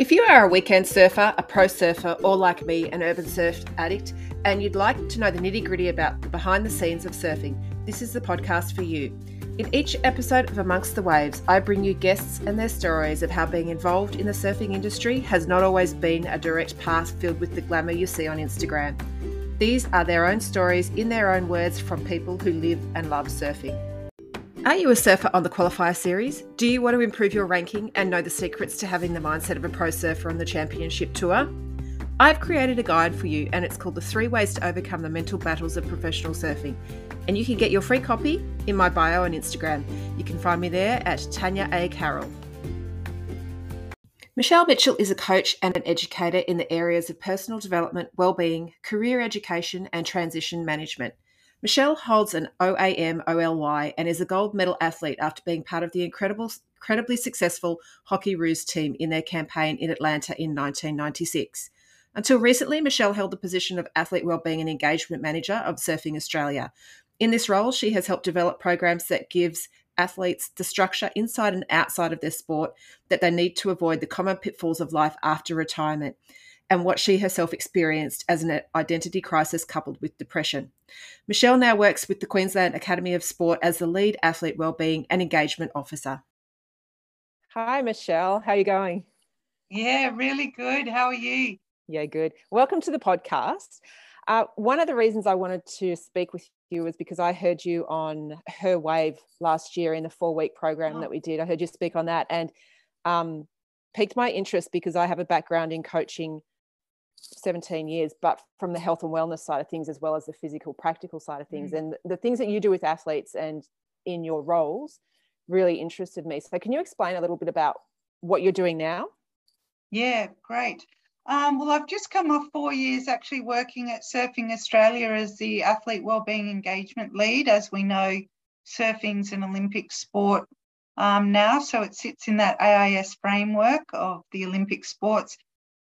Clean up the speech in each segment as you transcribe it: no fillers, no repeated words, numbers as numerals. If you are a weekend surfer, a pro surfer, or like me, an urban surf addict, and you'd like to know the nitty-gritty about the behind the scenes of surfing, this is the podcast for you. In each episode of Amongst the Waves, I bring you guests and their stories of how being involved in the surfing industry has not always been a direct path filled with the glamour you see on Instagram. These are their own stories in their own words from people who live and love surfing. Are you a surfer on the Qualifier Series? Do you want to improve your ranking and know the secrets to having the mindset of a pro surfer on the championship tour? I've created a guide for you and it's called The 3 Ways to Overcome the Mental Battles of Professional Surfing. And you can get your free copy in my bio on Instagram. You can find me there at Tanya A. Carroll. Michelle Mitchell is a coach and an educator in the areas of personal development, wellbeing, career education and transition management. Michelle holds an OAM OLY and is a gold medal athlete after being part of the incredibly successful Hockeyroos team in their campaign in Atlanta in 1996. Until recently, Michelle held the position of Athlete Wellbeing and Engagement Manager of Surfing Australia. In this role, she has helped develop programs that gives athletes the structure inside and outside of their sport that they need to avoid the common pitfalls of life after retirement, and what she herself experienced as an identity crisis coupled with depression. Michelle now works with the Queensland Academy of Sport as the lead athlete wellbeing and engagement officer. Hi, Michelle. How are you going? Yeah, really good. How are you? Yeah, good. Welcome to the podcast. One of the reasons I wanted to speak with you was because I heard you on Her Wave last year in the 4-week program that we did. I heard you speak on that and piqued my interest because I have a background in coaching 17 years, but from the health and wellness side of things, as well as the physical, practical side of things. And the things that you do with athletes and in your roles really interested me. So can you explain a little bit about what you're doing now? Yeah, great. Well, I've just come off 4 years actually working at Surfing Australia as the Athlete Wellbeing Engagement Lead. As we know, surfing's an Olympic sport now, so it sits in that AIS framework of the Olympic sports.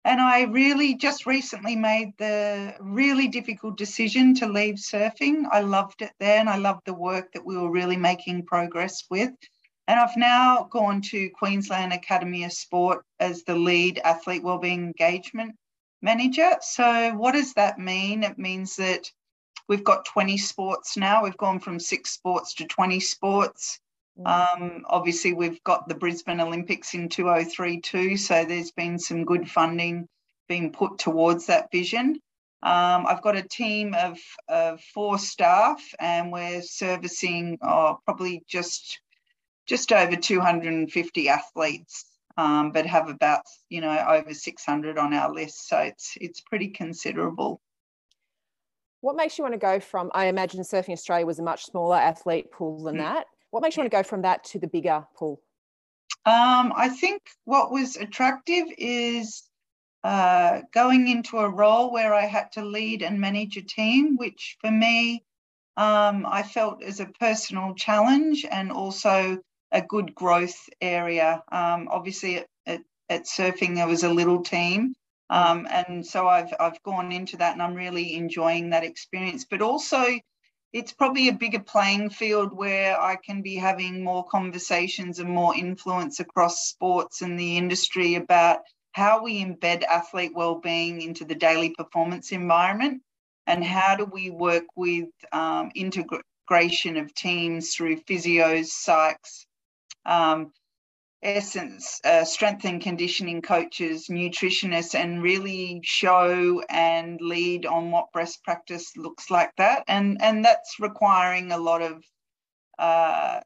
And I really just recently made the really difficult decision to leave surfing. I loved it there and I loved the work that we were really making progress with. And I've now gone to Queensland Academy of Sport as the lead athlete wellbeing engagement manager. So what does that mean? It means that we've got 20 sports now. We've gone from 6 sports to 20 sports. Obviously, we've got the Brisbane Olympics in 2032, so there's been some good funding being put towards that vision. I've got a team of 4 staff, and we're servicing probably just over 250 athletes, but have about over 600 on our list, so it's pretty considerable. What makes you want to go from? I imagine Surfing Australia was a much smaller athlete pool than that. What makes you want to go from that to the bigger pool? I think what was attractive is going into a role where I had to lead and manage a team, which for me, I felt is a personal challenge and also a good growth area. Obviously, at surfing, there was a little team. And so I've gone into that and I'm really enjoying that experience. But also, it's probably a bigger playing field where I can be having more conversations and more influence across sports and the industry about how we embed athlete wellbeing into the daily performance environment and how do we work with integration of teams through physios, psychs, strength and conditioning coaches, nutritionists, and really show and lead on what best practice looks like that. And that's requiring a lot of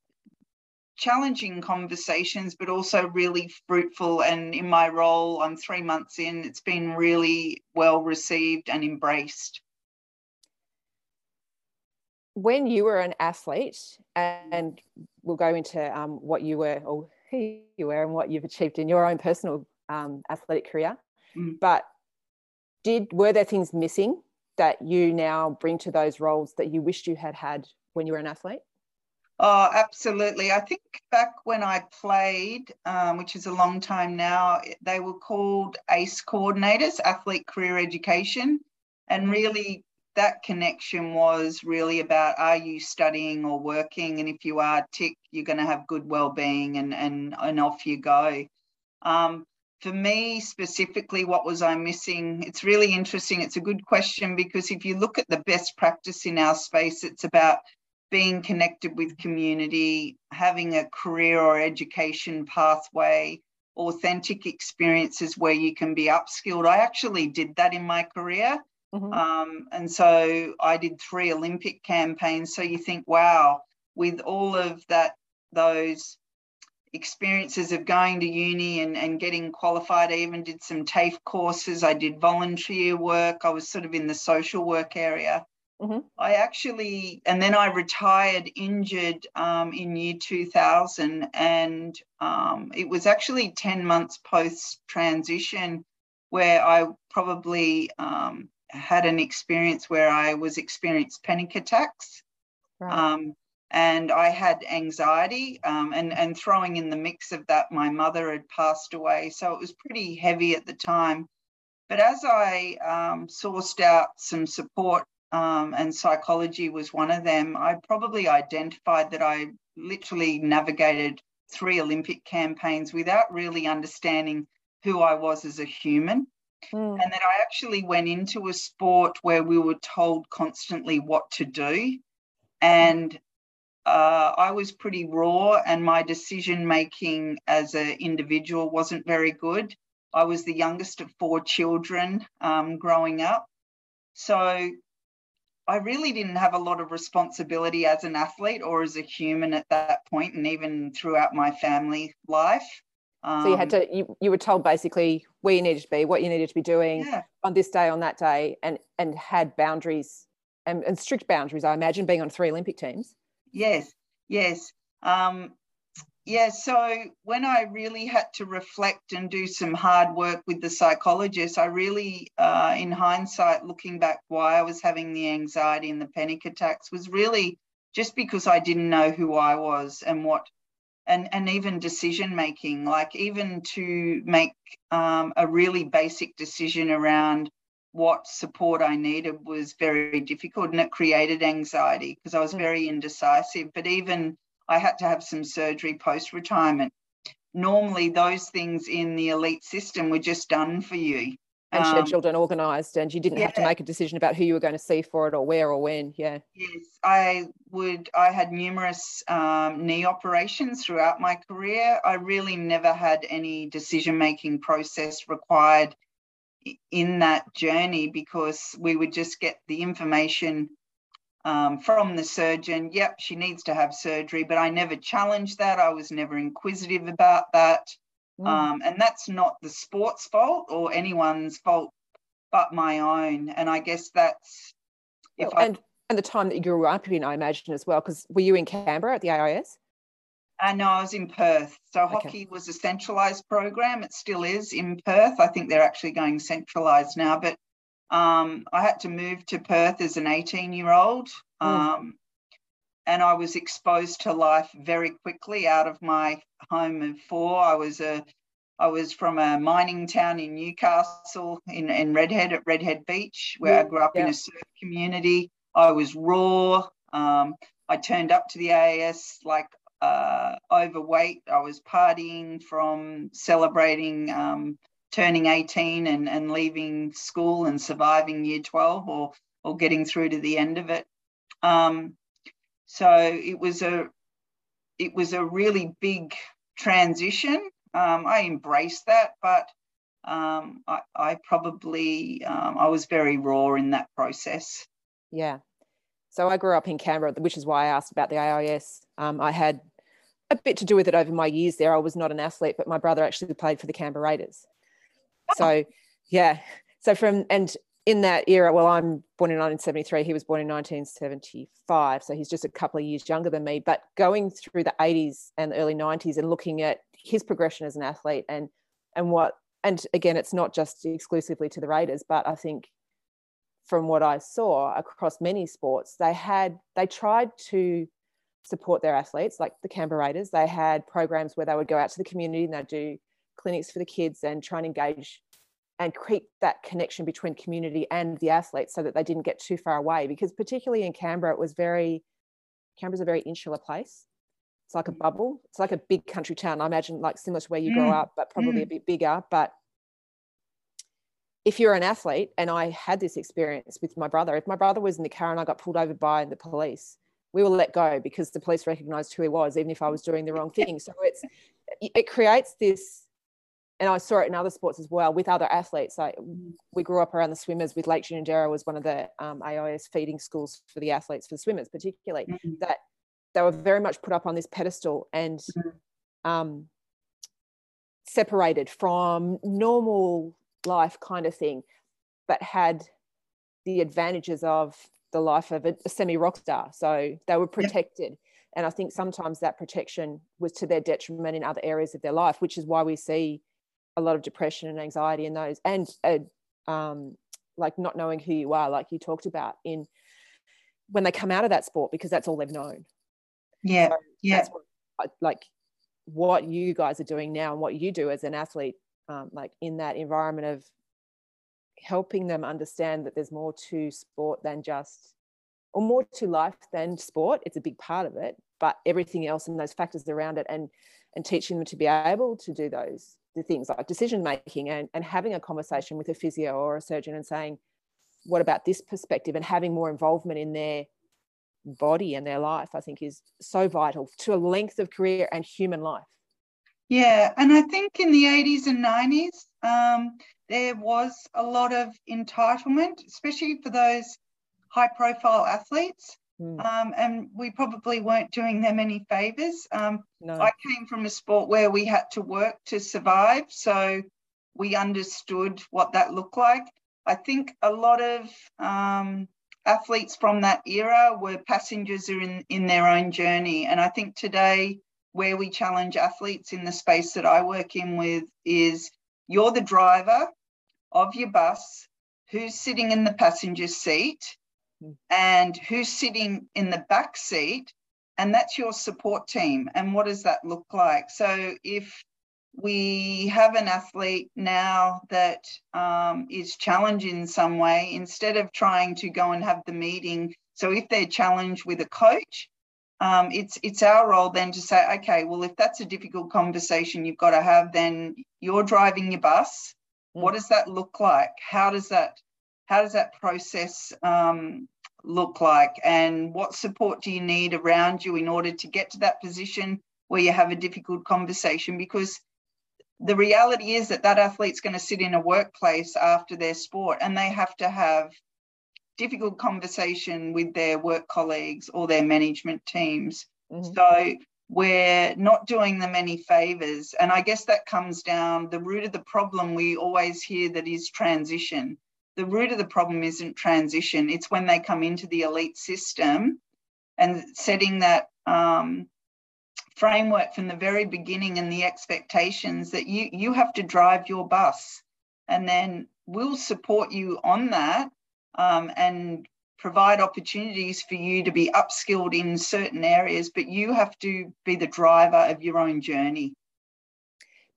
challenging conversations, but also really fruitful. And in my role, I'm 3 months in, it's been really well received and embraced. When you were an athlete, and we'll go into what you were or who you were and what you've achieved in your own personal athletic career, but were there things missing that you now bring to those roles that you wished you had when you were an athlete? Oh, absolutely. I think back when I played, which is a long time now, they were called ACE coordinators, Athlete Career Education, and really that connection was really about, are you studying or working? And if you are, tick, you're going to have good wellbeing and off you go. For me specifically, what was I missing? It's really interesting. It's a good question, because if you look at the best practice in our space, it's about being connected with community, having a career or education pathway, authentic experiences where you can be upskilled. I actually did that in my career. Mm-hmm. And so I did 3 Olympic campaigns. So you think, wow, with all of that, those experiences of going to uni and getting qualified, I even did some TAFE courses. I did volunteer work. I was sort of in the social work area. Mm-hmm. I actually, and then I retired injured in year 2000, and it was actually 10 months post-transition where I probably had an experience where I experienced panic attacks. Right. And I had anxiety, and throwing in the mix of that, my mother had passed away. So it was pretty heavy at the time. But as I sourced out some support, and psychology was one of them, I probably identified that I literally navigated 3 Olympic campaigns without really understanding who I was as a human. Mm. And that I actually went into a sport where we were told constantly what to do. And I was pretty raw, and my decision-making as an individual wasn't very good. I was the youngest of 4 children growing up. So I really didn't have a lot of responsibility as an athlete or as a human at that point, and even throughout my family life. So you had to, you were told basically where you needed to be, what you needed to be doing on this day, on that day, and had boundaries and strict boundaries, I imagine, being on 3 Olympic teams. Yes, yes. So when I really had to reflect and do some hard work with the psychologist, I really, in hindsight, looking back, why I was having the anxiety and the panic attacks was really just because I didn't know who I was and what, and even decision making, like even to make a really basic decision around what support I needed was very difficult, and it created anxiety because I was very indecisive. But even I had to have some surgery post-retirement. Normally those things in the elite system were just done for you. And scheduled and organised, and you didn't have to make a decision about who you were going to see for it or where or when, Yes, I had numerous knee operations throughout my career. I really never had any decision-making process required in that journey, because we would just get the information from the surgeon, yep, she needs to have surgery, but I never challenged that. I was never inquisitive about that. And that's not the sport's fault or anyone's fault but my own. And I guess that's... And the time that you grew up in, I imagine, as well, because were you in Canberra at the AIS? No, I was in Perth. So hockey was a centralised program. It still is in Perth. I think they're actually going centralised now, but I had to move to Perth as an 18-year-old, and I was exposed to life very quickly out of my home of 4. I was from a mining town in Newcastle in Redhead, at Redhead Beach, where I grew up in a surf community. I was raw. I turned up to the AIS like overweight. I was partying from celebrating turning 18 and leaving school and surviving year 12 or getting through to the end of it. So it was a really big transition. I embraced that, but I was very raw in that process. Yeah. So I grew up in Canberra, which is why I asked about the AIS. I had a bit to do with it over my years there. I was not an athlete, but my brother actually played for the Canberra Raiders. So, yeah. So and in that era, well, I'm born in 1973. He was born in 1975. So he's just a couple of years younger than me. But going through the 80s and the early 90s and looking at his progression as an athlete and again, it's not just exclusively to the Raiders, but I think from what I saw across many sports, they tried to support their athletes, like the Canberra Raiders. They had programs where they would go out to the community and they'd do clinics for the kids and try and engage and create that connection between community and the athletes so that they didn't get too far away, because particularly in Canberra, Canberra's a very insular place. It's like a bubble. It's like a big country town. I imagine like similar to where you grow up, but probably a bit bigger. But if you're an athlete, and I had this experience with my brother, if my brother was in the car and I got pulled over by the police, we were let go because the police recognised who he was, even if I was doing the wrong thing. So it creates this, and I saw it in other sports as well with other athletes. Like we grew up around the swimmers with Lake Junindera was one of the AIS feeding schools for the athletes, for the swimmers particularly, that they were very much put up on this pedestal and separated from normal life kind of thing, but had the advantages of the life of a semi-rock star. So they were protected. Yep. And I think sometimes that protection was to their detriment in other areas of their life, which is why we see a lot of depression and anxiety in those, and like not knowing who you are, like you talked about, in when they come out of that sport, because that's all they've known. Yeah. So that's what, like what you guys are doing now and what you do as an athlete, like in that environment of helping them understand that there's more to sport than just, or more to life than sport. It's a big part of it, but everything else and those factors around it, and teaching them to be able to do those, the things like decision making, and having a conversation with a physio or a surgeon and saying, what about this perspective, and having more involvement in their body and their life, I think is so vital to a length of career and human life. Yeah, and I think in the 80s and 90s, there was a lot of entitlement, especially for those high-profile athletes, and we probably weren't doing them any favours. No. I came from a sport where we had to work to survive, so we understood what that looked like. I think a lot of athletes from that era were passengers in their own journey, and I think today, where we challenge athletes in the space that I work in with is, you're the driver of your bus, who's sitting in the passenger seat and who's sitting in the back seat, and that's your support team, and what does that look like? So if we have an athlete now that is challenged in some way, instead of trying to go and have the meeting, so if they're challenged with a coach, it's our role then to say, okay, well, if that's a difficult conversation you've got to have, then you're driving your bus. What does that look like? How does that process look like? And what support do you need around you in order to get to that position where you have a difficult conversation? Because the reality is that athlete's going to sit in a workplace after their sport, and they have to have difficult conversation with their work colleagues or their management teams. So we're not doing them any favours. And I guess that comes down, the root of the problem we always hear that is transition. The root of the problem isn't transition. It's when they come into the elite system, and setting that framework from the very beginning, and the expectations that you have to drive your bus, and then we'll support you on that. And provide opportunities for you to be upskilled in certain areas, but you have to be the driver of your own journey.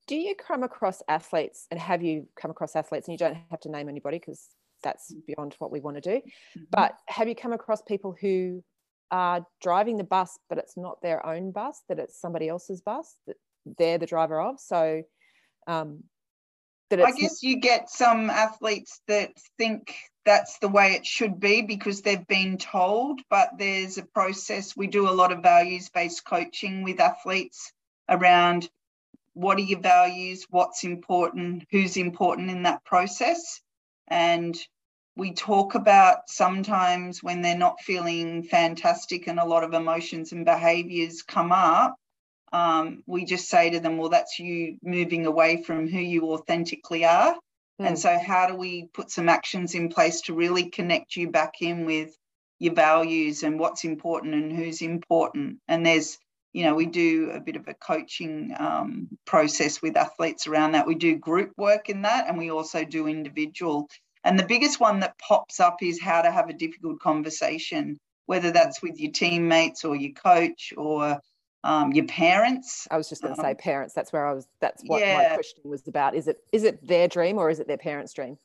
Do you come across athletes, and have you come across athletes, and you don't have to name anybody because that's beyond what we want to do, but have you come across people who are driving the bus, but it's not their own bus, that it's somebody else's bus that they're the driver of? So I guess you get some athletes that think that's the way it should be because they've been told, but there's a process. We do a lot of values-based coaching with athletes around what are your values, what's important, who's important in that process. And we talk about sometimes when they're not feeling fantastic and a lot of emotions and behaviours come up, we just say to them, well, that's you moving away from who you authentically are. And so how do we put some actions in place to really connect you back in with your values and what's important and who's important? And there's, we do a bit of a coaching process with athletes around that. We do group work in that, and we also do individual. And the biggest one that pops up is how to have a difficult conversation, whether that's with your teammates or your coach or your parents. I was just going to say parents. That's where I was. That's what my question was about. Is it their dream or is it their parents' dream?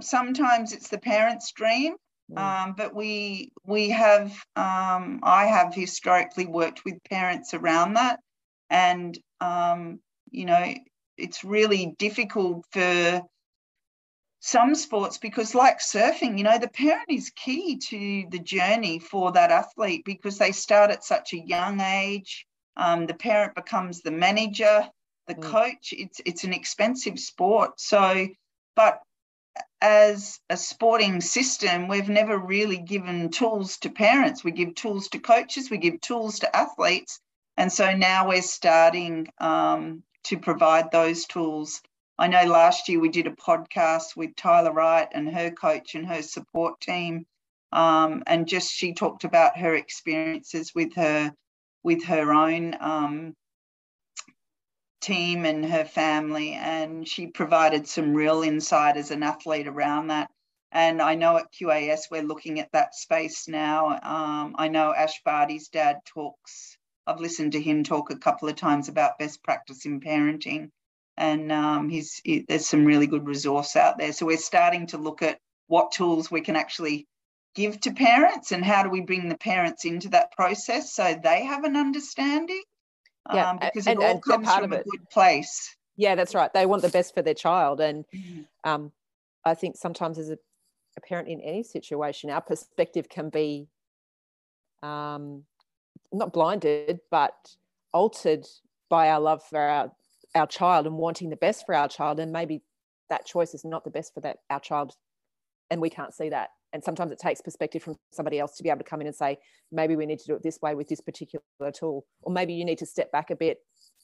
Sometimes it's the parents' dream. But we have, I have historically worked with parents around that, and, you know, it's really difficult for some sports because, like surfing, you know, the parent is key to the journey for that athlete because they start at such a young age. The parent becomes the manager, the coach. It's an expensive sport. So, but as a sporting system, we've never really given tools to parents. We give tools to coaches. We give tools to athletes. And so now we're starting to provide those tools. I know last year we did a podcast with Tyler Wright and her coach and her support team, and just she talked about her experiences with her own team and her family, and she provided some real insight as an athlete around that. And I know at QAS we're looking at that space now. I know Ash Barty's dad talks, I've listened to him talk a couple of times about best practice in parenting. And there's some really good resource out there. So we're starting to look at what tools we can actually give to parents and how do we bring the parents into that process so they have an understanding, because it all comes from a good place. Yeah, that's right. They want the best for their child. And I think sometimes as a parent in any situation, our perspective can be not blinded but altered by our love for our child and wanting the best for our child, and maybe that choice is not the best for that our child, and we can't see that. And sometimes it takes perspective from somebody else to be able to come in and say, maybe we need to do it this way with this particular tool, or maybe you need to step back a bit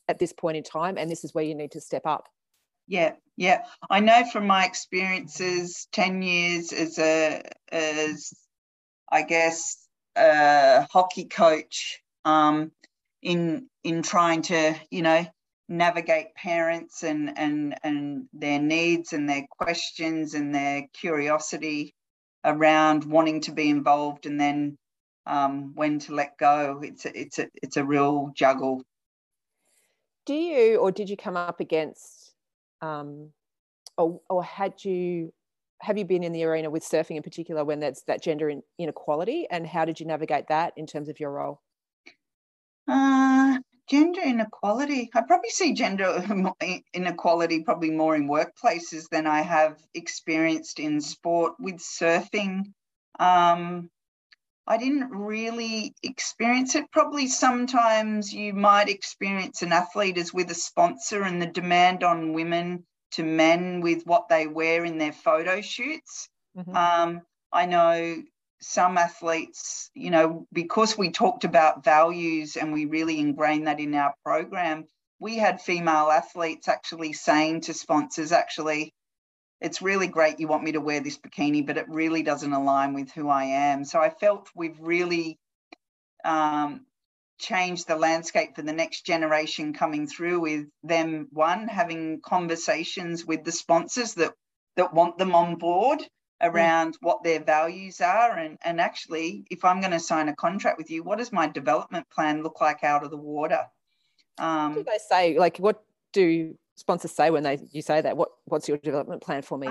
at this point in time and this is where you need to step up. Yeah, I know from my experiences 10 years as a hockey coach, in trying to, you know, navigate parents and their needs and their questions and their curiosity around wanting to be involved, and then when to let go. It's a real juggle. Do you, or did you come up against have you been in the arena with surfing in particular when that's that gender inequality, and how did you navigate that in terms of your role? Gender inequality. I probably see gender inequality probably more in workplaces than I have experienced in sport. With surfing, I didn't really experience it. Probably sometimes you might experience an athlete as with a sponsor and the demand on women to men with what they wear in their photo shoots. I know some athletes, you know, because we talked about values and we really ingrained that in our program, we had female athletes actually saying to sponsors, actually, it's really great you want me to wear this bikini, but it really doesn't align with who I am. So I felt we've really changed the landscape for the next generation coming through with them, one, having conversations with the sponsors that want them on board around what their values are, and actually, if I'm going to sign a contract with you, what does my development plan look like out of the water? What do they say? Like, what do sponsors say when you say that? What's your development plan for me?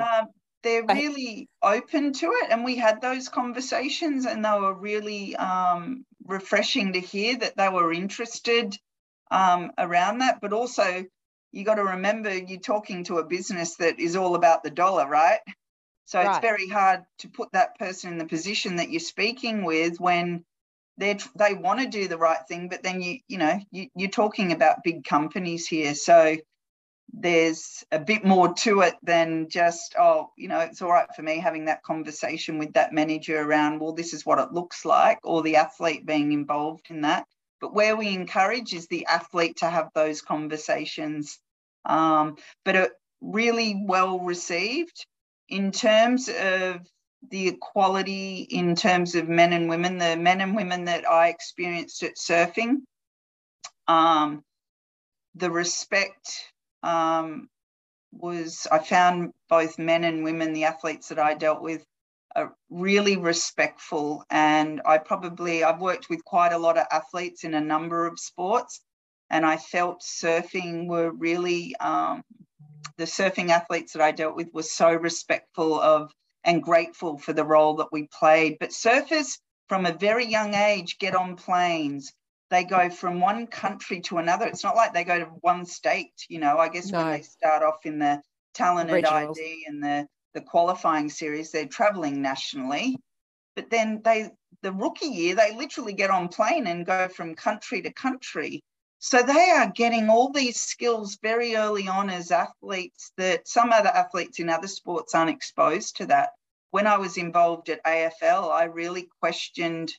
They're really open to it, and we had those conversations, and they were really refreshing to hear that they were interested around that. But also, you got to remember, you're talking to a business that is all about the dollar, right? So right. It's very hard to put that person in the position that you're speaking with when they want to do the right thing, but then you're talking about big companies here. So there's a bit more to it than just, oh, you know, it's all right for me having that conversation with that manager around, well, this is what it looks like, or the athlete being involved in that. But where we encourage is the athlete to have those conversations. But it really well received. In terms of the equality, in terms of men and women, the men and women that I experienced at surfing, the respect was, I found both men and women, the athletes that I dealt with, are really respectful. And I've worked with quite a lot of athletes in a number of sports, and I felt surfing were really, the surfing athletes that I dealt with were so respectful of and grateful for the role that we played. But surfers from a very young age get on planes. They go from one country to another. It's not like they go to one state, you know. I guess when they start off in the talent and ID and the qualifying series, they're traveling nationally. But then the rookie year, they literally get on plane and go from country to country. So they are getting all these skills very early on as athletes that some other athletes in other sports aren't exposed to that. When I was involved at AFL, I really questioned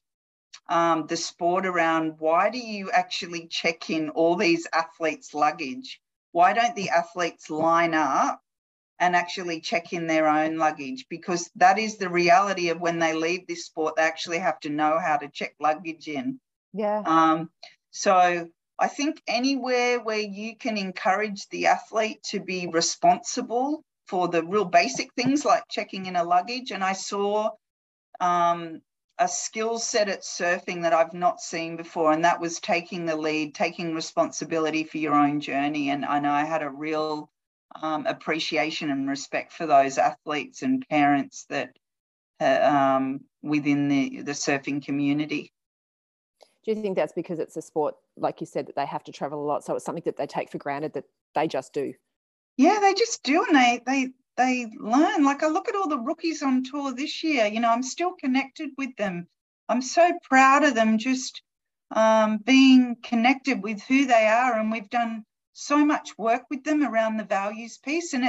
the sport around, why do you actually check in all these athletes' luggage? Why don't the athletes line up and actually check in their own luggage? Because that is the reality of when they leave this sport, they actually have to know how to check luggage in. Yeah. So I think anywhere where you can encourage the athlete to be responsible for the real basic things like checking in a luggage. And I saw a skill set at surfing that I've not seen before, and that was taking the lead, taking responsibility for your own journey. And I know I had a real appreciation and respect for those athletes and parents that within the surfing community. Do you think that's because it's a sport, like you said, that they have to travel a lot, so it's something that they take for granted that they just do? Yeah, they just do, and they learn. Like, I look at all the rookies on tour this year. You know, I'm still connected with them. I'm so proud of them just being connected with who they are, and we've done so much work with them around the values piece, and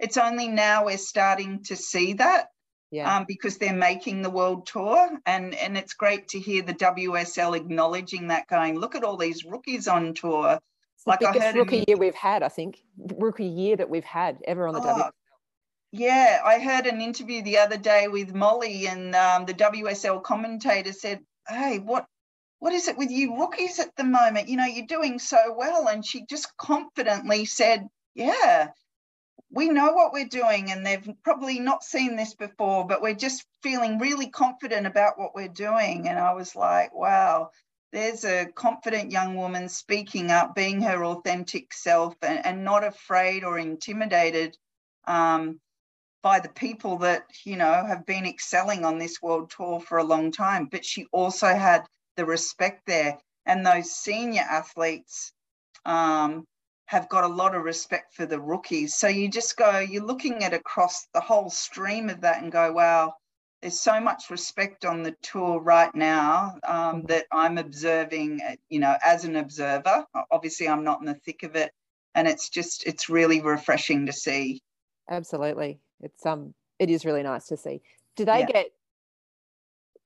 it's only now we're starting to see that. Yeah. Because they're making the world tour, and it's great to hear the WSL acknowledging that, going, look at all these rookies on tour. It's like the biggest rookie year we've had, I think. Rookie year that we've had ever on the WSL. Yeah, I heard an interview the other day with Molly, and the WSL commentator said, hey, what is it with you rookies at the moment? You know, you're doing so well. And she just confidently said, yeah, we know what we're doing, and they've probably not seen this before, but we're just feeling really confident about what we're doing. And I was like, wow, there's a confident young woman speaking up, being her authentic self, and not afraid or intimidated by the people that, you know, have been excelling on this world tour for a long time. But she also had the respect there, and those senior athletes have got a lot of respect for the rookies. So you just go, you're looking at across the whole stream of that and go, wow, there's so much respect on the tour right now that I'm observing, you know, as an observer. Obviously, I'm not in the thick of it. And it's just, it's really refreshing to see. Absolutely. It is really nice to see. Do they get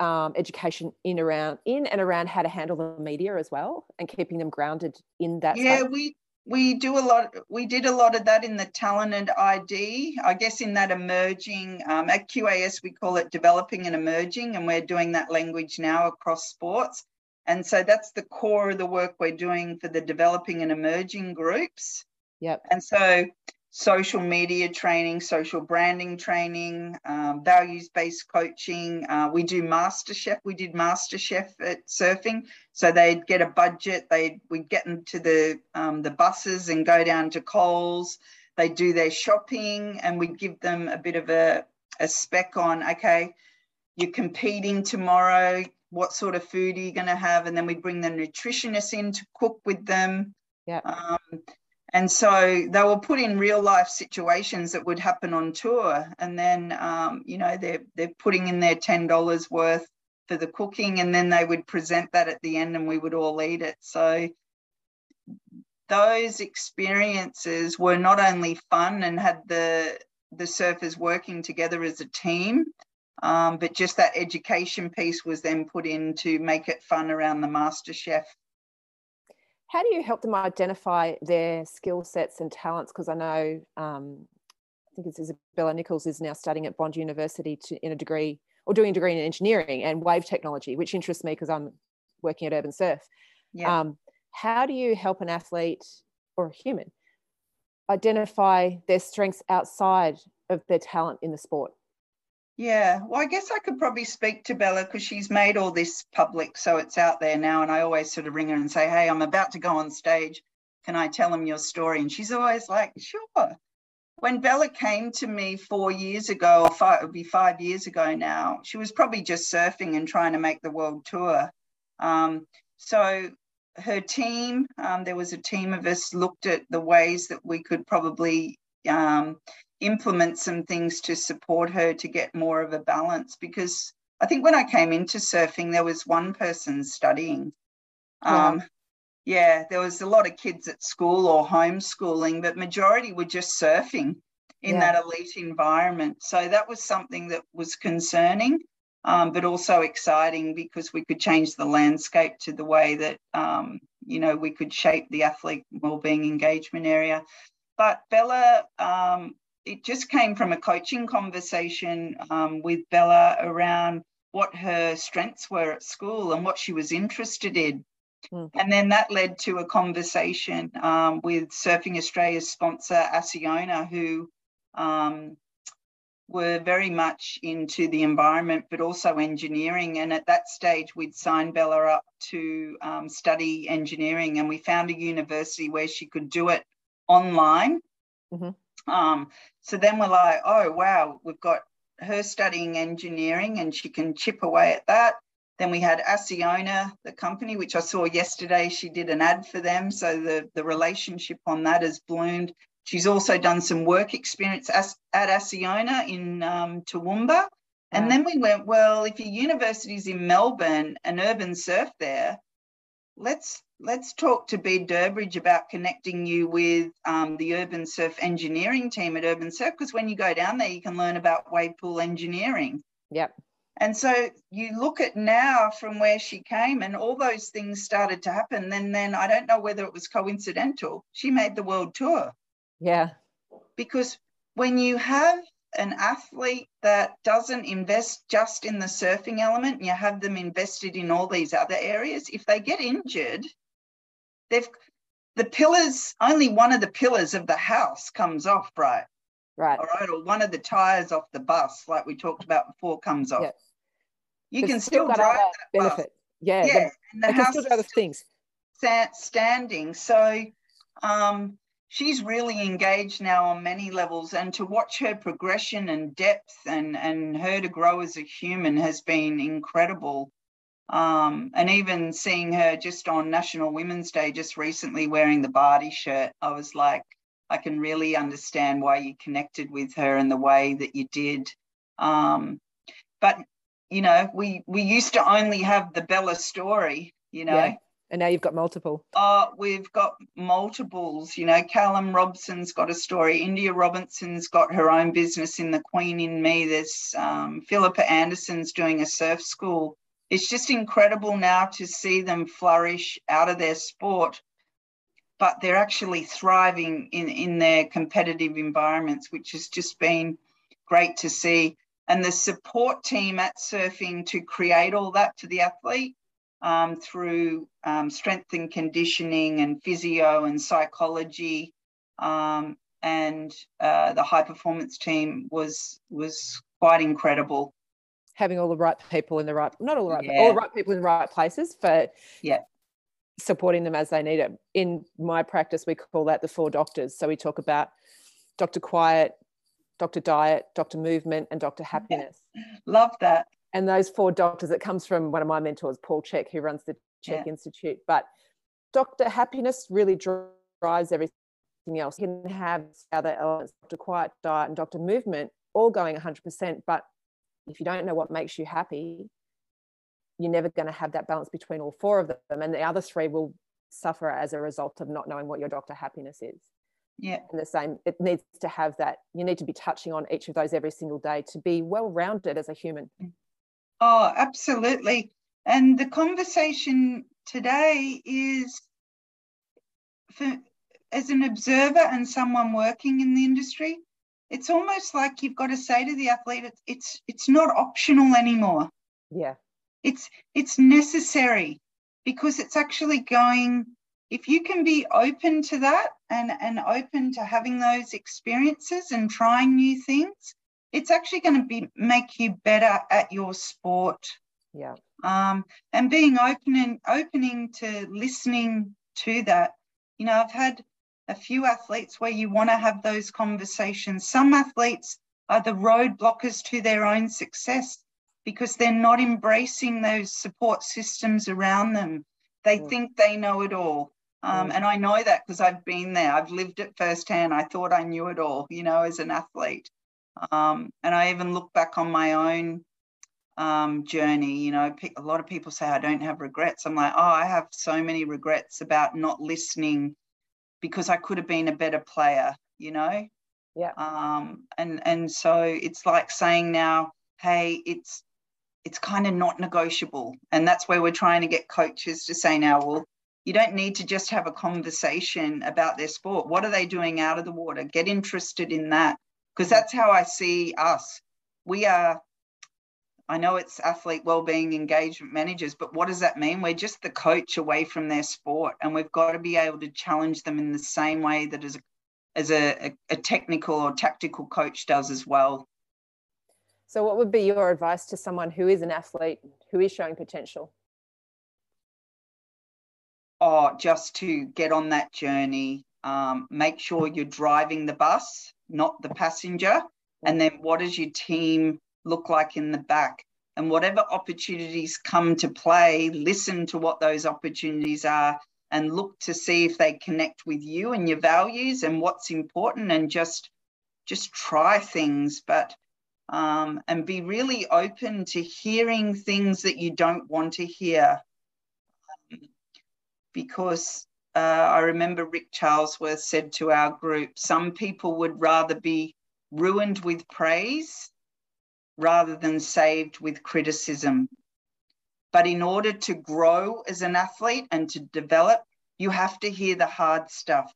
education in and around how to handle the media as well, and keeping them grounded in that? Yeah, space? We did a lot of that in the talent and ID, I guess, in that emerging, at QAS we call it developing and emerging, and we're doing that language now across sports. And so that's the core of the work we're doing for the developing and emerging groups. Yep. And so social media training, social branding training, values-based coaching. We do MasterChef. We did MasterChef at surfing. So they'd get a budget. We'd get them to the buses and go down to Coles. They do their shopping, and we'd give them a bit of a spec on, okay, you're competing tomorrow. What sort of food are you going to have? And then we'd bring the nutritionist in to cook with them. Yeah. And so they were put in real life situations that would happen on tour, and then, you know, they're putting in their $10 worth for the cooking, and then they would present that at the end, and we would all eat it. So those experiences were not only fun and had the surfers working together as a team, but just that education piece was then put in to make it fun around the MasterChef. How do you help them identify their skill sets and talents? Because I know, I think it's Isabella Nichols is now studying at Bond University doing a degree in engineering and wave technology, which interests me because I'm working at Urban Surf. Yeah. How do you help an athlete or a human identify their strengths outside of their talent in the sport? Yeah, well, I guess I could probably speak to Bella because she's made all this public, so it's out there now, and I always sort of ring her and say, hey, I'm about to go on stage. Can I tell them your story? And she's always like, sure. When Bella came to me 4 years ago, or five, it would be 5 years ago now, she was probably just surfing and trying to make the world tour. So her team, there was a team of us, looked at the ways that we could probably implement some things to support her to get more of a balance, because I think when I came into surfing, there was one person studying. Yeah, there was a lot of kids at school or homeschooling, but majority were just surfing in that elite environment. So that was something that was concerning, but also exciting, because we could change the landscape to the way that, you know, we could shape the athlete wellbeing engagement area. But Bella, it just came from a coaching conversation with Bella around what her strengths were at school and what she was interested in. And then that led to a conversation with Surfing Australia's sponsor, Asiona, who were very much into the environment, but also engineering. And at that stage, we'd signed Bella up to study engineering, and we found a university where she could do it online. So then we're like, oh, wow, we've got her studying engineering and she can chip away at that. Then we had Asiona, the company, which I saw yesterday. She did an ad for them. So the relationship on that has bloomed. She's also done some work experience at Asiona in Toowoomba. And then we went, well, if your university's in Melbourne and Urban Surf there, let's talk to Bede Durbridge about connecting you with the Urban Surf engineering team at Urban Surf, because when you go down there, you can learn about wave pool engineering. Yep. And so you look at now from where she came and all those things started to happen. Then I don't know whether it was coincidental, she made the world tour. Yeah. Because when you have an athlete that doesn't invest just in the surfing element and you have them invested in all these other areas, if they get injured, the pillars, only one of the pillars of the house comes off, right? Right. All right. Or one of the tires off the bus, like we talked about before, comes off. Yes. You can still drive that benefit. Bus. Yeah. Yeah. And the house is things. Standing. So she's really engaged now on many levels, and to watch her progression and depth and her to grow as a human has been incredible. And even seeing her just on National Women's Day just recently wearing the Barty shirt, I was like, I can really understand why you connected with her in the way that you did. But you know, we used to only have the Bella story, you know. Yeah. And now you've got multiple. We've got multiples, you know. Callum Robson's got a story. India Robinson's got her own business in The Queen in Me. There's Philippa Anderson's doing a surf school. It's just incredible now to see them flourish out of their sport, but they're actually thriving in their competitive environments, which has just been great to see. And the support team at Surfing to create all that for the athlete through strength and conditioning and physio and psychology, and the high performance team was quite incredible. Having all the right people in the right, not all the right, but all the right people in the right places for supporting them as they need it. In my practice, we call that the four doctors. So we talk about Dr. Quiet, Dr. Diet, Dr. Movement, and Dr. Happiness. Yeah. Love that. And those four doctors, it comes from one of my mentors, Paul Chek, who runs the Chek Institute. But Dr. Happiness really drives everything else. You can have other elements, Dr. Quiet, Diet, and Dr. Movement, all going 100%. But if you don't know what makes you happy, you're never going to have that balance between all four of them. And the other three will suffer as a result of not knowing what your Dr. Happiness is. Yeah. And the same, it needs to have that. You need to be touching on each of those every single day to be well-rounded as a human. Oh, absolutely. And the conversation today is, for, as an observer and someone working in the industry, it's almost like you've got to say to the athlete, it's not optional anymore. Yeah. It's necessary, because it's actually going, if you can be open to that and open to having those experiences and trying new things, it's actually going to make you better at your sport. Yeah. And being open and opening to listening to that. You know, I've had a few athletes where you want to have those conversations. Some athletes are the roadblockers to their own success because they're not embracing those support systems around them. They think they know it all. And I know that because I've been there. I've lived it firsthand. I thought I knew it all, you know, as an athlete. And I even look back on my own journey. You know, a lot of people say, I don't have regrets. I'm like, oh, I have so many regrets about not listening because I could have been a better player, you know. Yeah. And so it's like saying now, hey, it's kind of not negotiable. And that's where we're trying to get coaches to say now, well, you don't need to just have a conversation about their sport. What are they doing out of the water? Get interested in that, because that's how I see us. We are, I know it's athlete wellbeing engagement managers, but what does that mean? We're just the coach away from their sport, and we've got to be able to challenge them in the same way that as a technical or tactical coach does as well. So what would be your advice to someone who is an athlete, who is showing potential? Oh, just to get on that journey, make sure you're driving the bus, not the passenger. And then what does your team look like in the back? And whatever opportunities come to play, listen to what those opportunities are and look to see if they connect with you and your values and what's important, and just try things, but and be really open to hearing things that you don't want to hear. Because I remember Rick Charlesworth said to our group, some people would rather be ruined with praise rather than saved with criticism. But in order to grow as an athlete and to develop, you have to hear the hard stuff.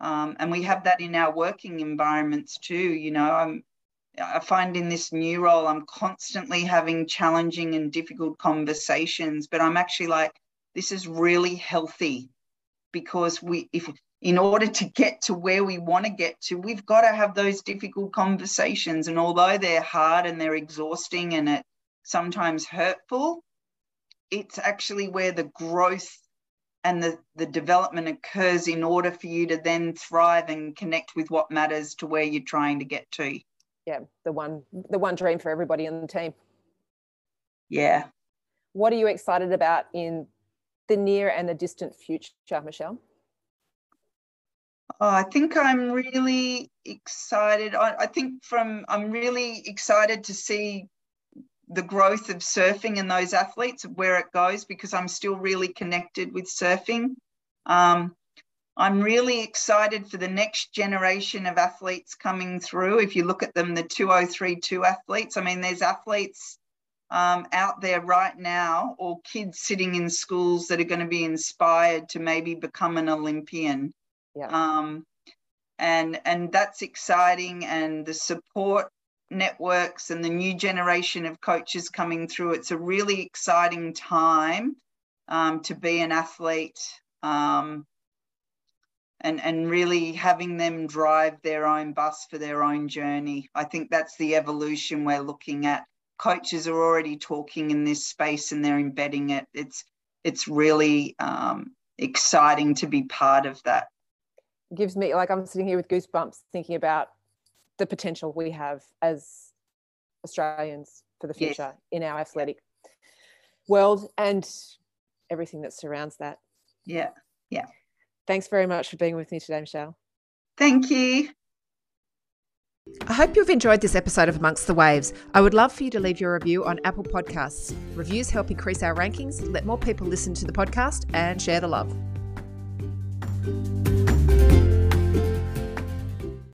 And we have that in our working environments too. You know, I find in this new role, I'm constantly having challenging and difficult conversations, but I'm actually like, this is really healthy, because if in order to get to where we want to get to, we've got to have those difficult conversations. And although they're hard and they're exhausting and it sometimes hurtful, it's actually where the growth and the development occurs in order for you to then thrive and connect with what matters to where you're trying to get to. Yeah, the one dream for everybody on the team. Yeah. What are you excited about in the near and the distant future, Michelle? Oh, I think I'm really excited. I'm really excited to see the growth of surfing and those athletes, where it goes, because I'm still really connected with surfing. I'm really excited for the next generation of athletes coming through. If you look at them, the 2032 athletes, I mean, there's athletes out there right now, or kids sitting in schools that are going to be inspired to maybe become an Olympian. Yeah. And that's exciting. And the support networks and the new generation of coaches coming through, it's a really exciting time to be an athlete, and really having them drive their own bus for their own journey. I think that's the evolution we're looking at. Coaches are already talking in this space and they're embedding it. It's really exciting to be part of that. It gives me, like, I'm sitting here with goosebumps thinking about the potential we have as Australians for the future. Yes. In our athletic world and everything that surrounds that. Yeah, yeah. Thanks very much for being with me today, Michelle. Thank you. I hope you've enjoyed this episode of Amongst the Waves. I would love for you to leave your review on Apple Podcasts. Reviews help increase our rankings, let more people listen to the podcast, and share the love.